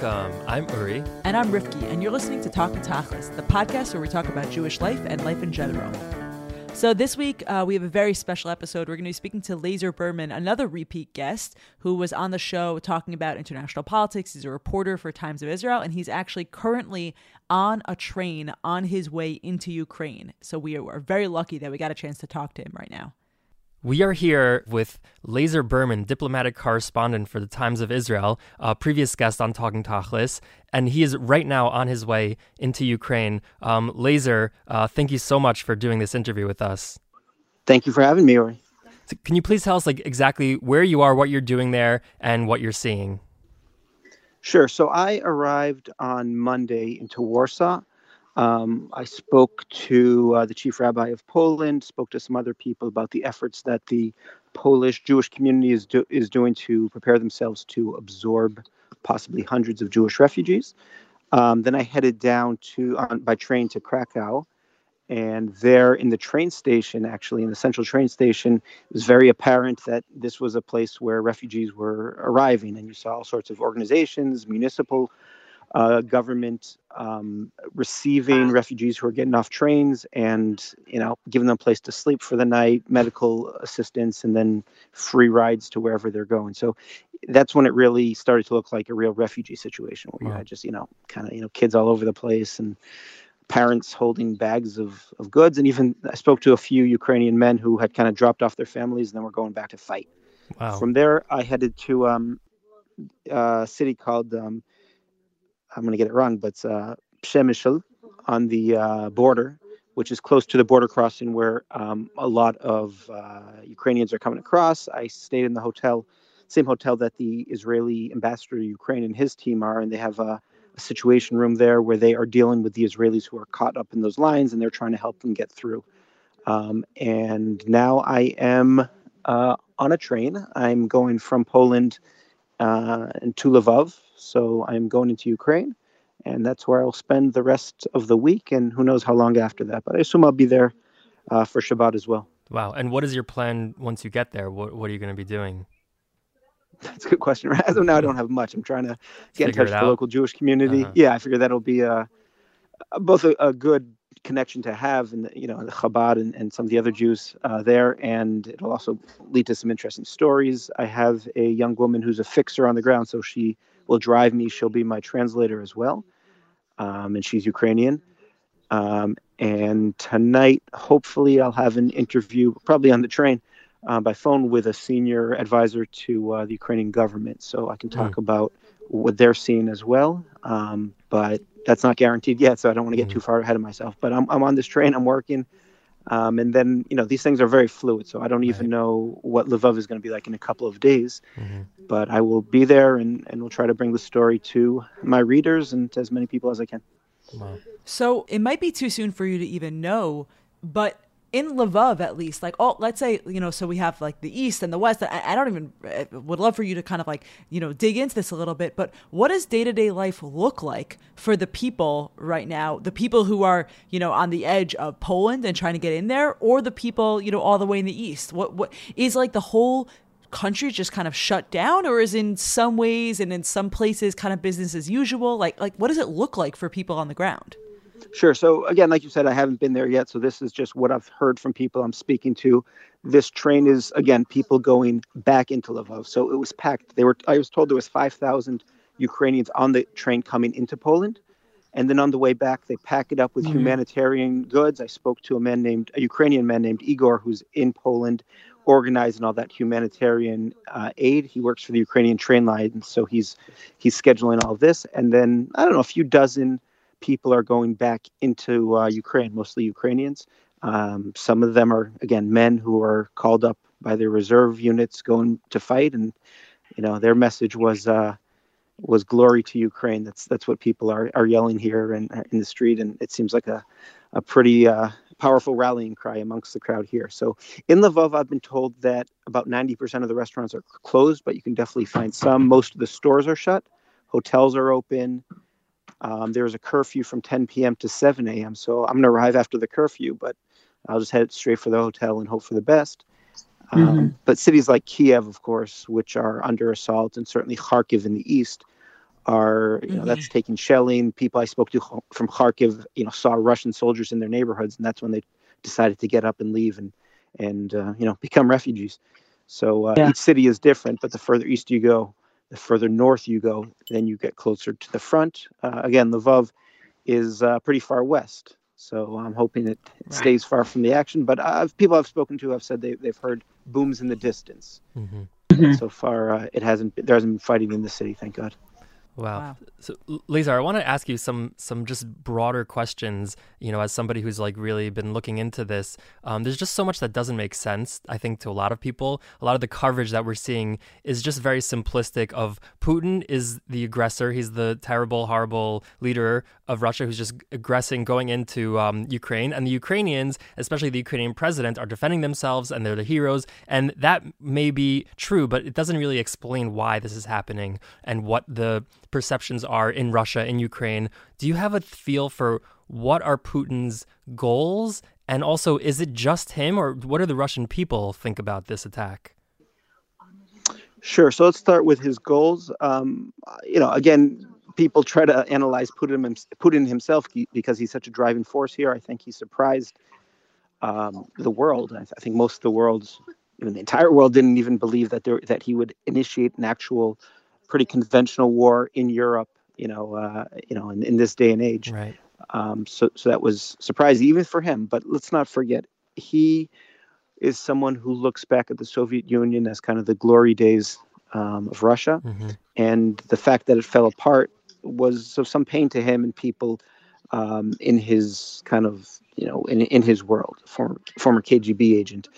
Welcome. I'm Uri. And I'm Rivki, and you're listening to Talk Tachlis, the podcast where we talk about Jewish life and life in general. So this week, we have a very special episode. We're going to be speaking to Lazar Berman, another repeat guest who was on the show talking about international politics. He's a reporter for Times of Israel, and he's actually currently on a train on his way into Ukraine. So we are very lucky that we got a chance to talk to him right now. We are here with Lazar Berman, diplomatic correspondent for the Times of Israel, a previous guest on Talking Tachlis, and he is right now on his way into Ukraine. Lazar, thank you so much for doing this interview with us. Thank you for having me, Ori. So can you please tell us exactly where you are, what you're doing there, and what you're seeing? Sure. So I arrived on Monday into Warsaw. I spoke to the chief rabbi of Poland, spoke to some other people about the efforts that the Polish Jewish community is doing to prepare themselves to absorb possibly hundreds of Jewish refugees. Then I headed down by train to Krakow, and there in the train station, actually in the central train station, it was very apparent that this was a place where refugees were arriving, and you saw all sorts of organizations, municipal government receiving refugees who are getting off trains and, giving them a place to sleep for the night, medical assistance, and then free rides to wherever they're going. So that's when it really started to look like a real refugee situation where you had just, kids all over the place and parents holding bags of goods. And even I spoke to a few Ukrainian men who had kind of dropped off their families and then were going back to fight. Wow. From there, I headed to a city called... I'm going to get it wrong, but Przemyśl on the border, which is close to the border crossing where a lot of Ukrainians are coming across. I stayed in the hotel, same hotel that the Israeli ambassador to Ukraine and his team are, and they have a situation room there where they are dealing with the Israelis who are caught up in those lines, and they're trying to help them get through. And now I am on a train. I'm going from Poland to Lviv. So I'm going into Ukraine, and that's where I'll spend the rest of the week, and who knows how long after that. But I assume I'll be there for Shabbat as well. Wow. And what is your plan once you get there? What are you going to be doing? That's a good question. As of now, I don't have much. I'm trying to get in touch with the local Jewish community. Uh-huh. Yeah, I figure that'll be both a good connection to have, and the Chabad and some of the other Jews there, and it'll also lead to some interesting stories. I have a young woman who's a fixer on the ground, so she will drive me. She'll be my translator as well, and she's Ukrainian. And tonight, hopefully, I'll have an interview, probably on the train, by phone with a senior advisor to the Ukrainian government, so I can talk about what they're seeing as well. But that's not guaranteed yet, so I don't want to get too far ahead of myself. But I'm on this train, I'm working, and then these things are very fluid, so I don't even know what Lviv is going to be like in a couple of days. But I will be there, and we'll try to bring the story to my readers and to as many people as I can. Wow. So it might be too soon for you to even know, but in Lviv, at least, let's say, so we have the East and the West. I would love for you to kind of dig into this a little bit, but what does day-to-day life look like for the people right now? The people who are, on the edge of Poland and trying to get in there, or the people, all the way in the East? What is the whole country just kind of shut down, or is in some ways and in some places kind of business as usual? What does it look like for people on the ground? Sure. So again, like you said, I haven't been there yet. So this is just what I've heard from people I'm speaking to. This train is, again, people going back into Lviv. So it was packed. I was told there was 5,000 Ukrainians on the train coming into Poland. And then on the way back, they pack it up with humanitarian goods. I spoke to a Ukrainian man named Igor, who's in Poland, organizing all that humanitarian aid. He works for the Ukrainian train line. So he's scheduling all this. And then, I don't know, a few dozen people are going back into Ukraine, mostly Ukrainians. Some of them are, again, men who are called up by their reserve units going to fight. And, their message was glory to Ukraine. That's what people are yelling here and in the street. And it seems like a pretty powerful rallying cry amongst the crowd here. So in Lviv, I've been told that about 90% of the restaurants are closed, but you can definitely find some. Most of the stores are shut. Hotels are open. There was a curfew from 10 p.m. to 7 a.m., so I'm going to arrive after the curfew, but I'll just head straight for the hotel and hope for the best. But cities like Kiev, of course, which are under assault, and certainly Kharkiv in the east, are, you know, that's taking shelling. People I spoke to from Kharkiv, you know, saw Russian soldiers in their neighborhoods, and that's when they decided to get up and leave and you know, become refugees. So each city is different, but the further east you go, the further north you go, then you get closer to the front. Again, Lviv is pretty far west, so I'm hoping it stays far from the action. But people I've spoken to have said they've heard booms in the distance. Mm-hmm. So far, there hasn't been fighting in the city, thank God. Wow. So, Lazar, I want to ask you some just broader questions, you know, as somebody who's like really been looking into this. There's just so much that doesn't make sense, I think, to a lot of people. A lot of the coverage that we're seeing is just very simplistic of Putin is the aggressor. He's the terrible, horrible leader of Russia who's just aggressing, going into Ukraine. And the Ukrainians, especially the Ukrainian president, are defending themselves and they're the heroes. And that may be true, but it doesn't really explain why this is happening and what the perceptions are in Russia, in Ukraine. Do you have a feel for what are Putin's goals? And also, is it just him, or what do the Russian people think about this attack? Sure. So let's start with his goals. You know, again, people try to analyze Putin himself because he's such a driving force here. I think he surprised the world. I think most of the world, even the entire world, didn't even believe that he would initiate an actual pretty conventional war in Europe, you know, in this day and age. Right. So that was surprising even for him. But let's not forget, he is someone who looks back at the Soviet Union as kind of the glory days of Russia. Mm-hmm. And the fact that it fell apart was of some pain to him and people in his kind of, you know, in his world, former KGB agent.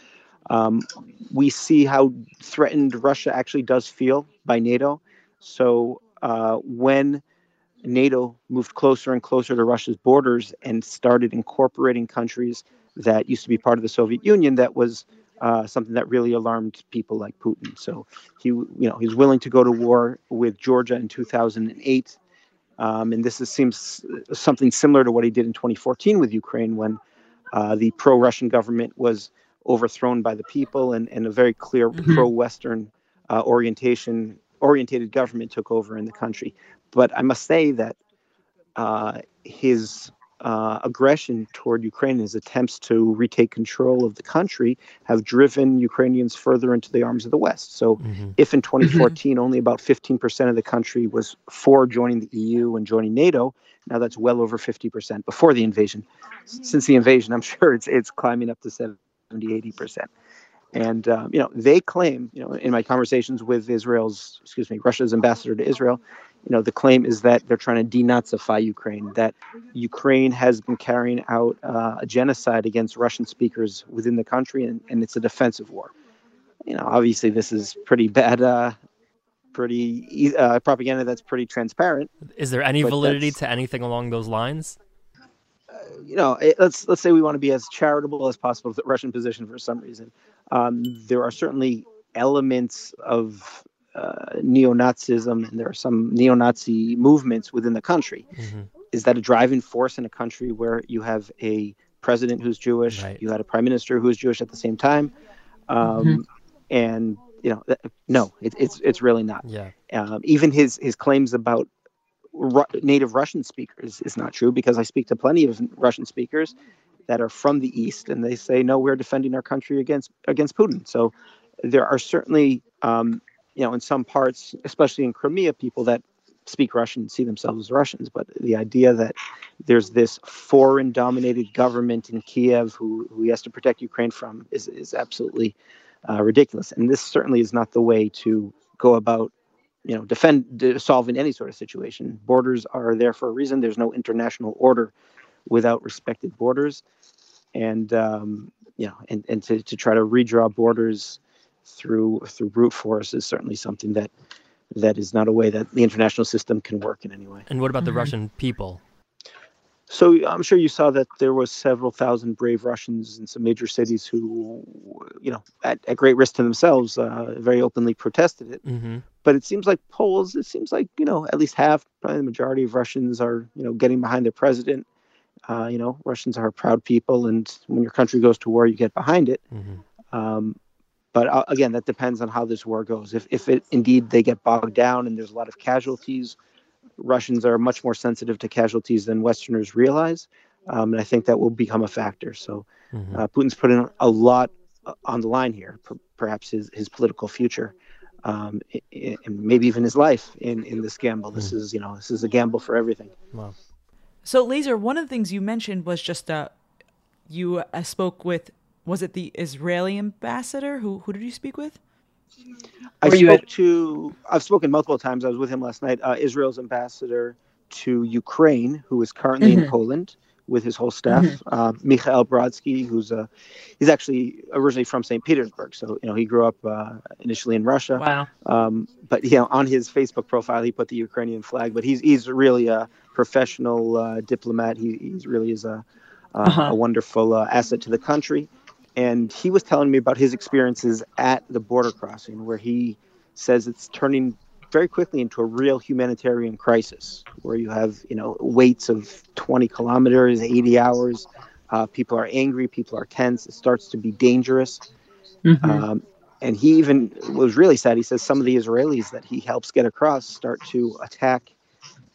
We see how threatened Russia actually does feel by NATO. So when NATO moved closer and closer to Russia's borders and started incorporating countries that used to be part of the Soviet Union, that was something that really alarmed people like Putin. So he's willing to go to war with Georgia in 2008. And this seems something similar to what he did in 2014 with Ukraine when the pro-Russian government was overthrown by the people and a very clear pro-Western orientated government took over in the country. But I must say that his aggression toward Ukraine, his attempts to retake control of the country, have driven Ukrainians further into the arms of the West. So if in 2014 only about 15% of the country was for joining the EU and joining NATO, now that's well over 50% before the invasion. Since the invasion, I'm sure it's climbing up to 70-80%. And, you know, they claim, you know, in my conversations with Russia's ambassador to Israel, you know, the claim is that they're trying to denazify Ukraine, that Ukraine has been carrying out a genocide against Russian speakers within the country, and it's a defensive war. You know, obviously this is pretty bad, propaganda that's pretty transparent. Is there any validity to anything along those lines? You know, let's say we want to be as charitable as possible to the Russian position for some reason. There are certainly elements of neo-Nazism, and there are some neo-Nazi movements within the country. Mm-hmm. Is that a driving force in a country where you have a president who's Jewish, right, you had a prime minister who's Jewish at the same time? And, you know, no, it's really not. Yeah. Even his claims about native Russian speakers is not true, because I speak to plenty of Russian speakers that are from the East, and they say, no, we're defending our country against Putin. So there are certainly, you know, in some parts, especially in Crimea, people that speak Russian see themselves as Russians. But the idea that there's this foreign-dominated government in Kiev who he has to protect Ukraine from is absolutely ridiculous. And this certainly is not the way to go about, you know, solving any sort of situation. Borders are there for a reason. There's no international order without respected borders. And, you know, and to try to redraw borders through brute force is certainly something that is not a way that the international system can work in any way. And what about the Russian people? So I'm sure you saw that there was several thousand brave Russians in some major cities who, you know, at great risk to themselves, very openly protested it. Mm-hmm. But it seems like polls, it seems like, you know, at least half, probably the majority of Russians are, you know, getting behind their president. You know, Russians are a proud people, and when your country goes to war, you get behind it. Mm-hmm. But again, that depends on how this war goes. If it indeed they get bogged down and there's a lot of casualties, Russians are much more sensitive to casualties than Westerners realize. And I think that will become a factor. So Putin's putting a lot on the line here, perhaps his political future, and maybe even his life in this gamble. This is, you know, this is a gamble for everything. Wow. So, Lazar, one of the things you mentioned was just you spoke with, was it the Israeli ambassador? Who did you speak with? I've spoken multiple times. I was with him last night. Israel's ambassador to Ukraine, who is currently in Poland with his whole staff. Mikhail Brodsky, he's actually originally from St. Petersburg. So, you know, he grew up initially in Russia. Wow. But, you know, on his Facebook profile, he put the Ukrainian flag. But he's really a professional diplomat. He really is a wonderful asset to the country. And he was telling me about his experiences at the border crossing, where he says it's turning very quickly into a real humanitarian crisis, where you have, you know, waits of 20 kilometers, 80 hours. People are angry. People are tense. It starts to be dangerous. And he even was really sad. He says some of the Israelis that he helps get across start to attack,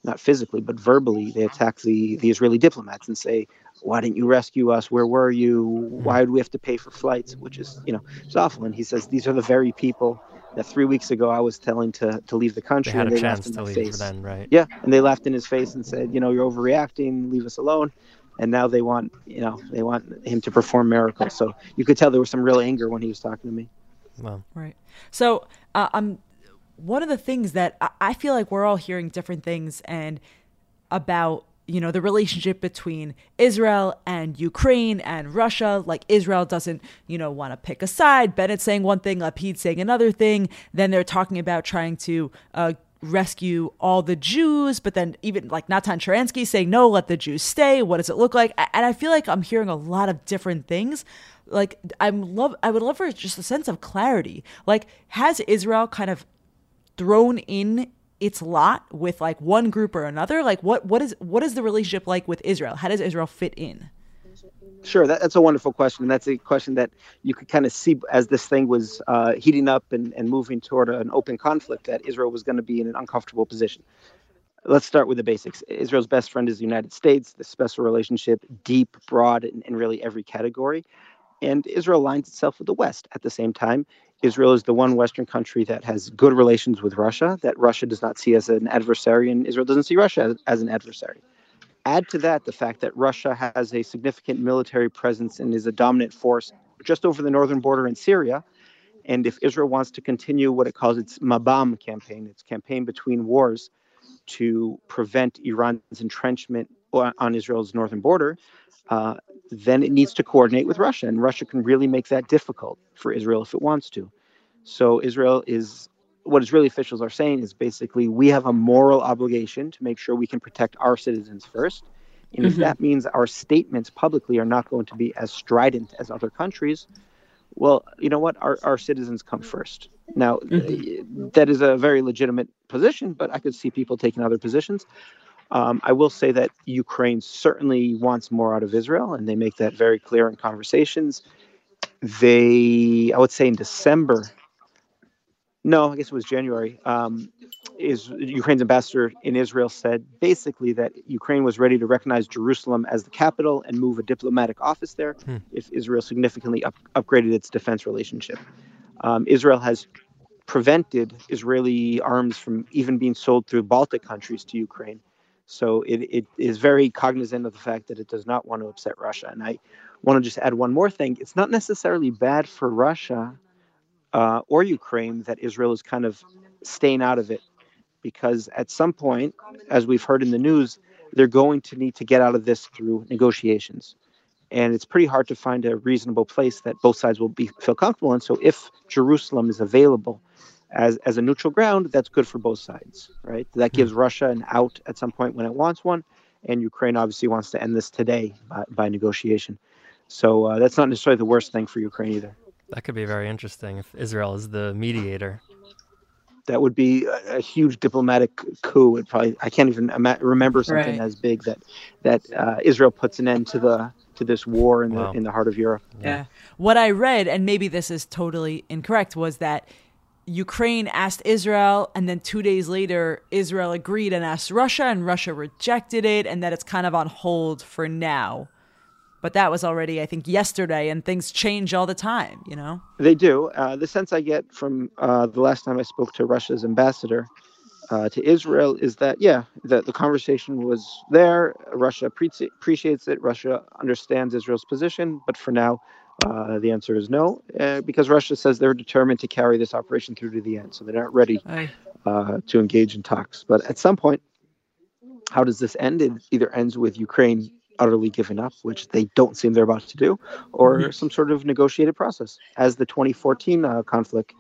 not physically, but verbally. They attack the Israeli diplomats and say, "Why didn't you rescue us? Where were you? Why would we have to pay for flights?" Which is, you know, it's awful. And he says, these are the very people that 3 weeks ago I was telling to leave the country. They had a chance to leave for then, right? Yeah. And they laughed in his face and said, you know, you're overreacting, leave us alone. And now they want, you know, they want him to perform miracles. So you could tell there was some real anger when he was talking to me. Wow. Right. So one of the things that I feel like we're all hearing different things and about, you know, the relationship between Israel and Ukraine and Russia. Like, Israel doesn't, you know, want to pick a side. Bennett's saying one thing, Lapid's saying another thing. Then they're talking about trying to rescue all the Jews. But then even like Natan Sharansky saying, no, let the Jews stay. What does it look like? And I feel like I'm hearing a lot of different things. Like, I would love for just a sense of clarity. Like, has Israel kind of thrown in its lot with like one group or another? Like, what is the relationship like with Israel? How does Israel fit in? Sure. That's a wonderful question. And that's a question that you could kind of see as this thing was heating up and moving toward an open conflict, that Israel was going to be in an uncomfortable position. Let's start with the basics. Israel's best friend is the United States. The special relationship, deep, broad, in really every category. And Israel aligns itself with the West. At the same time, Israel is the one Western country that has good relations with Russia, that Russia does not see as an adversary, and Israel doesn't see Russia as an adversary. Add to that the fact that Russia has a significant military presence and is a dominant force just over the northern border in Syria. And if Israel wants to continue what it calls its Mabam campaign, its campaign between wars to prevent Iran's entrenchment on Israel's northern border, then it needs to coordinate with Russia, and Russia can really make that difficult for Israel if it wants to. So Israel is, what Israeli officials are saying is basically, we have a moral obligation to make sure we can protect our citizens first. And if that means our statements publicly are not going to be as strident as other countries, well, you know what, our citizens come first. Now, that is a very legitimate position, but I could see people taking other positions. I will say that Ukraine certainly wants more out of Israel, and they make that very clear in conversations. I would say in December, no, I guess it was January, Ukraine's ambassador in Israel said basically that Ukraine was ready to recognize Jerusalem as the capital and move a diplomatic office there if Israel significantly upgraded its defense relationship. Israel has prevented Israeli arms from even being sold through Baltic countries to Ukraine. So it is very cognizant of the fact that it does not want to upset Russia. And I want to just add one more thing. It's not necessarily bad for Russia or Ukraine that Israel is kind of staying out of it, because at some point, as we've heard in the news, they're going to need to get out of this through negotiations. And it's pretty hard to find a reasonable place that both sides will feel comfortable in. So if Jerusalem is available as a neutral ground, that's good for both sides, right? That gives Russia an out at some point when it wants one. And Ukraine obviously wants to end this today by negotiation. So that's not necessarily the worst thing for Ukraine either. That could be very interesting if Israel is the mediator. That would be a huge diplomatic coup. I can't even remember something as big that Israel puts an end to this war in the heart of Europe. Yeah. What I read, and maybe this is totally incorrect, was that Ukraine asked Israel, and then 2 days later, Israel agreed and asked Russia, and Russia rejected it, and that it's kind of on hold for now. But that was already, I think, yesterday, and things change all the time, you know? They do. The sense I get from the last time I spoke to Russia's ambassador to Israel is that, yeah, that the conversation was there. Russia appreciates it. Russia understands Israel's position. But for now, the answer is no, because Russia says they're determined to carry this operation through to the end. So they're not ready to engage in talks. But at some point, how does this end? It either ends with Ukraine utterly given up, which they don't seem they're about to do, or some sort of negotiated process, as the 2014 conflict,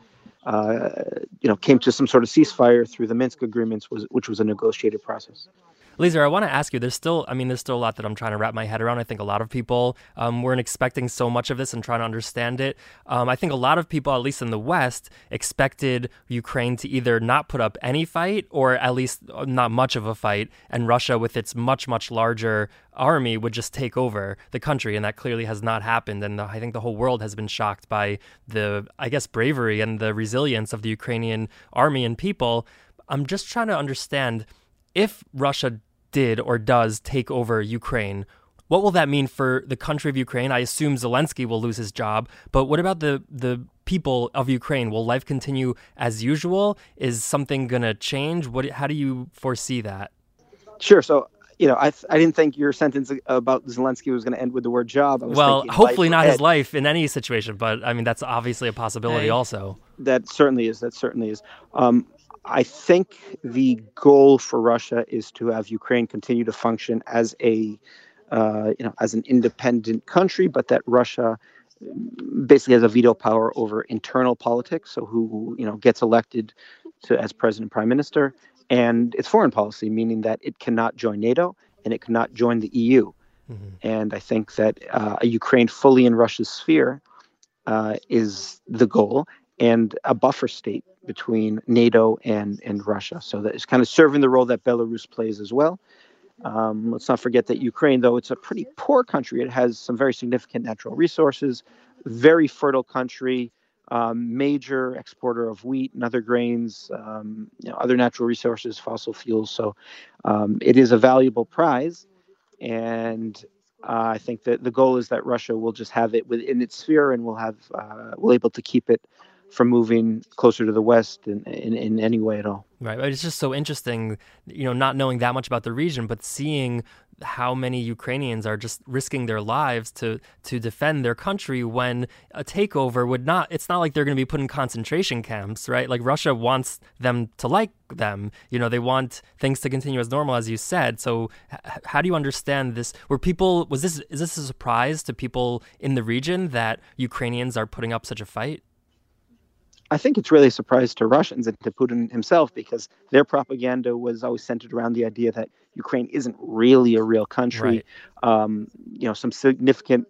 came to some sort of ceasefire through the Minsk agreements, which was a negotiated process. Lazar, I want to ask you, there's still a lot that I'm trying to wrap my head around. I think a lot of people weren't expecting so much of this and trying to understand it. I think a lot of people, at least in the West, expected Ukraine to either not put up any fight or at least not much of a fight, and Russia with its much, much larger army would just take over the country, and that clearly has not happened. And I think the whole world has been shocked by the, I guess, bravery and the resilience of the Ukrainian army and people. I'm just trying to understand, if Russia did or does take over Ukraine, what will that mean for the country of Ukraine? I assume Zelensky will lose his job, but what about the people of Ukraine? Will life continue as usual? Is something going to change? How do you foresee that? Sure. So, I didn't think your sentence about Zelensky was going to end with the word job. Hopefully not his life in any situation, but I mean, that's obviously a possibility also. That certainly is. I think the goal for Russia is to have Ukraine continue to function as an independent country, but that Russia basically has a veto power over internal politics. So who gets elected as president and prime minister, and its foreign policy, meaning that it cannot join NATO and it cannot join the EU. Mm-hmm. And I think that a Ukraine fully in Russia's sphere is the goal, and a buffer state between NATO and Russia. So that it's kind of serving the role that Belarus plays as well. Let's not forget that Ukraine, though it's a pretty poor country, it has some very significant natural resources, very fertile country, major exporter of wheat and other grains, other natural resources, fossil fuels. So it is a valuable prize. And I think that the goal is that Russia will just have it within its sphere and will able to keep it from moving closer to the West in any way at all. Right. It's just so interesting, not knowing that much about the region, but seeing how many Ukrainians are just risking their lives to defend their country when a takeover would not, it's not like they're going to be put in concentration camps, right? Like Russia wants them to like them. They want things to continue as normal, as you said. So how do you understand this? Is this a surprise to people in the region that Ukrainians are putting up such a fight? I think it's really a surprise to Russians and to Putin himself, because their propaganda was always centered around the idea that Ukraine isn't really a real country. Right. Some significant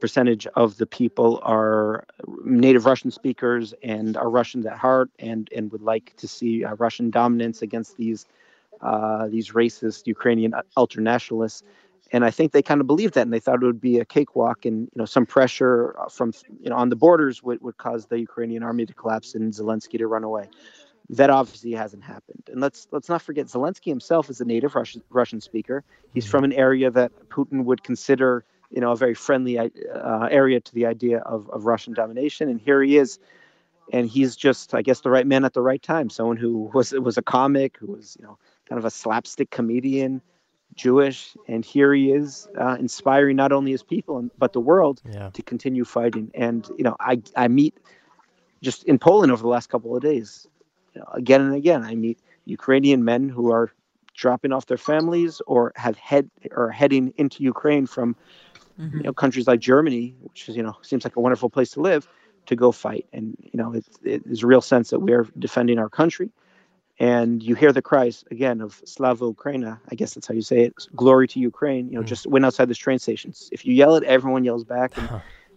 percentage of the people are native Russian speakers and are Russians at heart and would like to see Russian dominance against these racist Ukrainian ultranationalists. And I think they kind of believed that, and they thought it would be a cakewalk, and some pressure from on the borders would cause the Ukrainian army to collapse and Zelensky to run away. That obviously hasn't happened. And let's not forget, Zelensky himself is a native Russian speaker. He's from an area that Putin would consider a very friendly area to the idea of Russian domination. And here he is, and he's just, I guess, the right man at the right time. Someone who was a comic, who was kind of a slapstick comedian, Jewish, and here he is inspiring not only his people but the world to continue fighting. And I meet, just in Poland over the last couple of days, again and again, I meet Ukrainian men who are dropping off their families or heading into Ukraine from countries like Germany, which is seems like a wonderful place to live, to go fight. And it's a real sense that we're defending our country. And you hear the cries again of Slava Ukraini, I guess that's how you say it, glory to Ukraine, just went outside this train station. If you yell it, everyone yells back,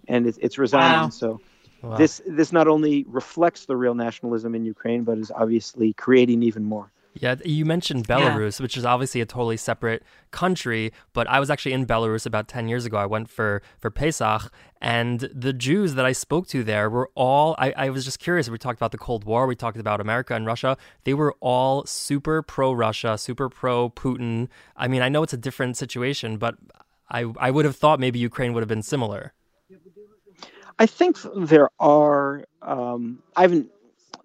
and it's resounding. Wow. So this not only reflects the real nationalism in Ukraine, but is obviously creating even more. Yeah, you mentioned Belarus, which is obviously a totally separate country, but I was actually in Belarus about 10 years ago. I went for Pesach, and the Jews that I spoke to there were all, I was just curious, we talked about the Cold War, we talked about America and Russia, they were all super pro-Russia, super pro-Putin. I mean, I know it's a different situation, but I would have thought maybe Ukraine would have been similar. I think there are, I haven't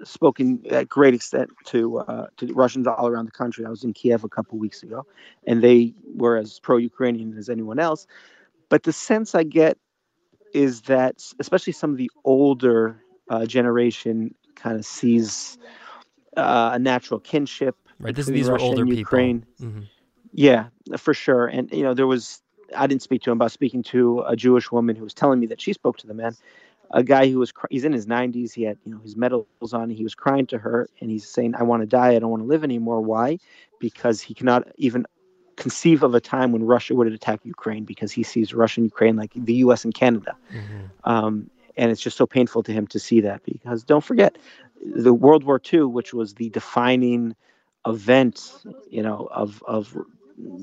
spoken at great extent to Russians all around the country. I was in Kiev a couple weeks ago, and they were as pro-Ukrainian as anyone else. But the sense I get is that, especially some of the older generation, kind of sees a natural kinship. Right, these were older people. Ukraine. Mm-hmm. Yeah, for sure. And you know, there was, I didn't speak to him, but I was speaking to a Jewish woman who was telling me that she spoke to the man. A guy who was, he's in his 90s, he had, you know, his medals on, he was crying to her, and he's saying, I want to die, I don't want to live anymore. Why? Because he cannot even conceive of a time when Russia would attack Ukraine, because he sees Russia and Ukraine like the U.S. and Canada. Mm-hmm. And it's just so painful to him to see that, because don't forget, the World War II, which was the defining event, you know, of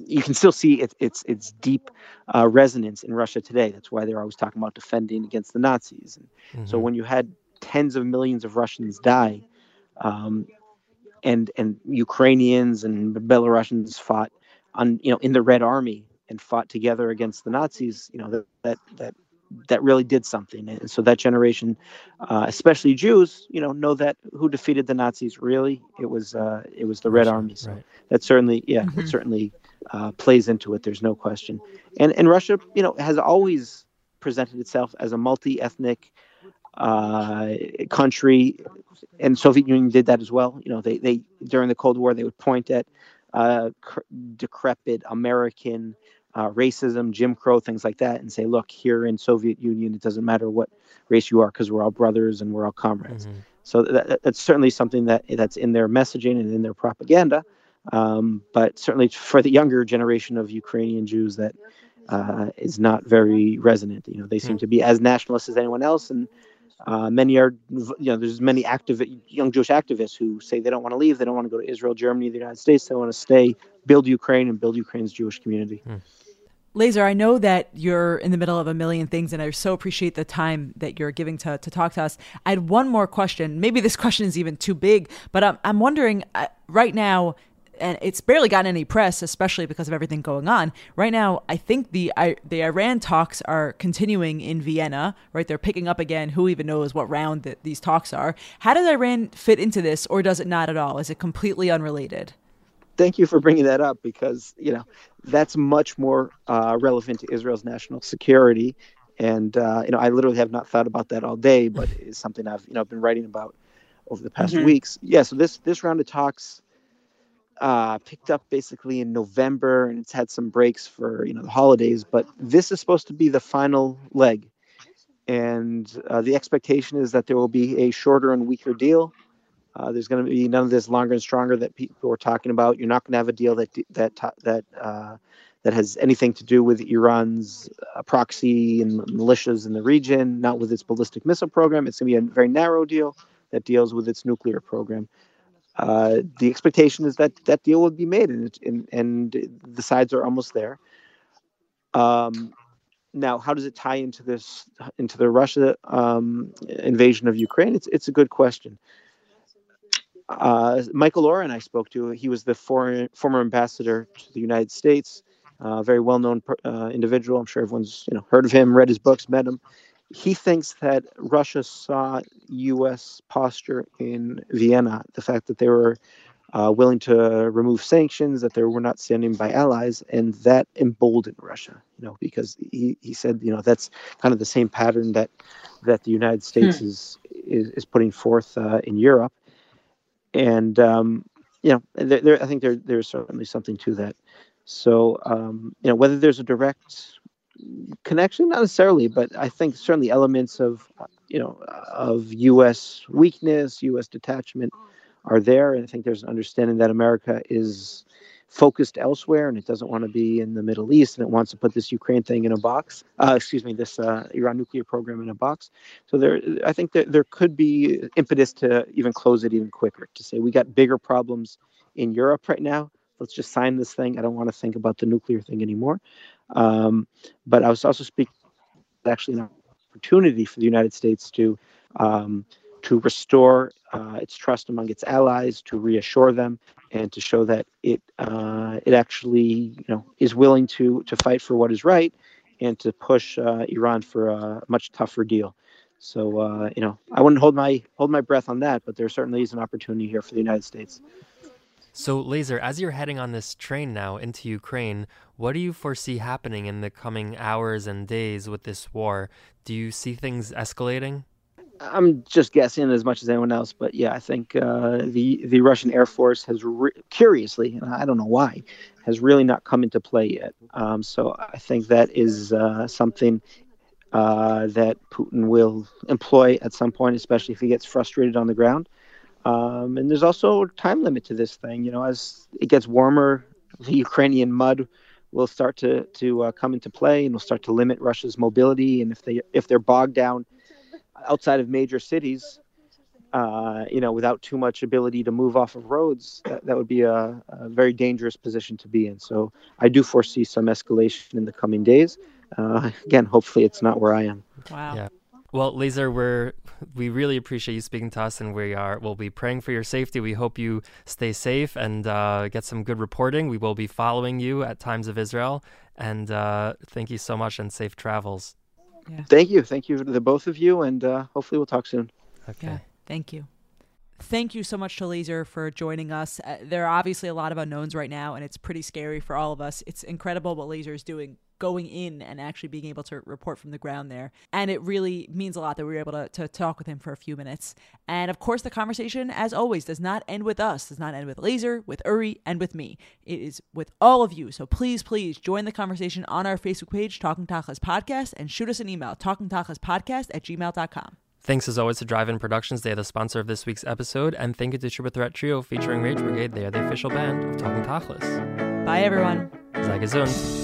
you can still see its deep resonance in Russia today. That's why they're always talking about defending against the Nazis. And mm-hmm. So when you had tens of millions of Russians die, and Ukrainians and Belarusians fought on, you know, in the Red Army and fought together against the Nazis, you know, that really did something. And so that generation, especially Jews, you know that who defeated the Nazis, really, it was the Red Army. So right. That certainly, mm-hmm. Plays into it. There's no question. And Russia, you know, has always presented itself as a multi-ethnic country, and Soviet Union did that as well. You know, they during the Cold War, they would point at decrepit American racism, Jim Crow, things like that, and say, look, here in Soviet Union, it doesn't matter what race you are, because we're all brothers and we're all comrades. Mm-hmm. So that's certainly something that's in their messaging and in their propaganda. But certainly for the younger generation of Ukrainian Jews, that is not very resonant. You know, they seem to be as nationalist as anyone else, and many are, you know, there's many young Jewish activists who say they don't want to leave. They don't want to go to Israel, Germany, the United States. They want to stay, build Ukraine, and build Ukraine's Jewish community. Mm. Lazar, I know that you're in the middle of a million things, and I so appreciate the time that you're giving to talk to us. I had one more question. Maybe this question is even too big, but I'm wondering right now, and it's barely gotten any press, especially because of everything going on. Right now, I think the Iran talks are continuing in Vienna, right? They're picking up again. Who even knows what round that these talks are? How does Iran fit into this, or does it not at all? Is it completely unrelated? Thank you for bringing that up, because, you know, that's much more relevant to Israel's national security. And, you know, I literally have not thought about that all day, but it's something I've, you know, been writing about over the past mm-hmm. weeks. Yeah, so this round of talks picked up basically in November, and it's had some breaks for, you know, the holidays, but this is supposed to be the final leg. And the expectation is that there will be a shorter and weaker deal. There's going to be none of this longer and stronger that people are talking about. You're not going to have a deal that has anything to do with Iran's proxy and militias in the region, not with its ballistic missile program. It's going to be a very narrow deal that deals with its nuclear program. The expectation is that that deal will be made, and the sides are almost there. Now, how does it tie into this, into the Russia invasion of Ukraine? It's a good question. Michael Oren I spoke to, he was the former ambassador to the United States, very well-known individual. I'm sure everyone's, you know, heard of him, read his books, met him. He thinks that Russia saw U.S. posture in Vienna, the fact that they were willing to remove sanctions, that they were not standing by allies, and that emboldened Russia, you know, because he said, you know, that's kind of the same pattern that the United States is putting forth in Europe. And, you know, I think there's certainly something to that. So, you know, whether there's a direct connection, not necessarily, but I think certainly elements of, you know, of U.S. weakness, U.S. detachment are there. And I think there's an understanding that America is focused elsewhere, and it doesn't want to be in the Middle East, and it wants to put this Ukraine thing in a box. This Iran nuclear program in a box. So I think that there could be impetus to even close it even quicker, to say we got bigger problems in Europe right now. Let's just sign this thing. I don't want to think about the nuclear thing anymore. But I was also speaking actually an opportunity for the United States to restore its trust among its allies, to reassure them, and to show that it actually is willing to fight for what is right, and to push Iran for a much tougher deal. So I wouldn't hold my breath on that, but there certainly is an opportunity here for the United States. So, Lazar, as you're heading on this train now into Ukraine, what do you foresee happening in the coming hours and days with this war? Do you see things escalating? I'm just guessing as much as anyone else, but yeah, I think the Russian Air Force has curiously, and I don't know why, has really not come into play yet. So I think that is something that Putin will employ at some point, especially if he gets frustrated on the ground. And there's also a time limit to this thing. As it gets warmer, the Ukrainian mud will start to come into play, and will start to limit Russia's mobility. And if they're bogged down outside of major cities, without too much ability to move off of roads, that would be a very dangerous position to be in. So I do foresee some escalation in the coming days. Again, hopefully it's not where I am. Wow. Yeah. Well, Lazar, we really appreciate you speaking to us, and we'll be praying for your safety. We hope you stay safe and get some good reporting. We will be following you at Times of Israel, and thank you so much, and safe travels. Yeah. Thank you to the both of you, and hopefully we'll talk soon. Okay. Yeah, thank you. Thank you so much to Lazar for joining us. There are obviously a lot of unknowns right now, and it's pretty scary for all of us. It's incredible what Lazar is doing, going in and actually being able to report from the ground there. And it really means a lot that we were able to talk with him for a few minutes. And of course, the conversation, as always, does not end with us, does not end with Lazar, with Uri, and with me. It is with all of you. So please join the conversation on our Facebook page, Talking Tachlis Podcast, and shoot us an email, talkingtachlispodcast@gmail.com. Thanks as always to Drive-In Productions. They are the sponsor of this week's episode. And thank you to Triple Threat Trio featuring Rage Brigade. They are the official band of Talking Tachlis. Bye, everyone. Sei gesund.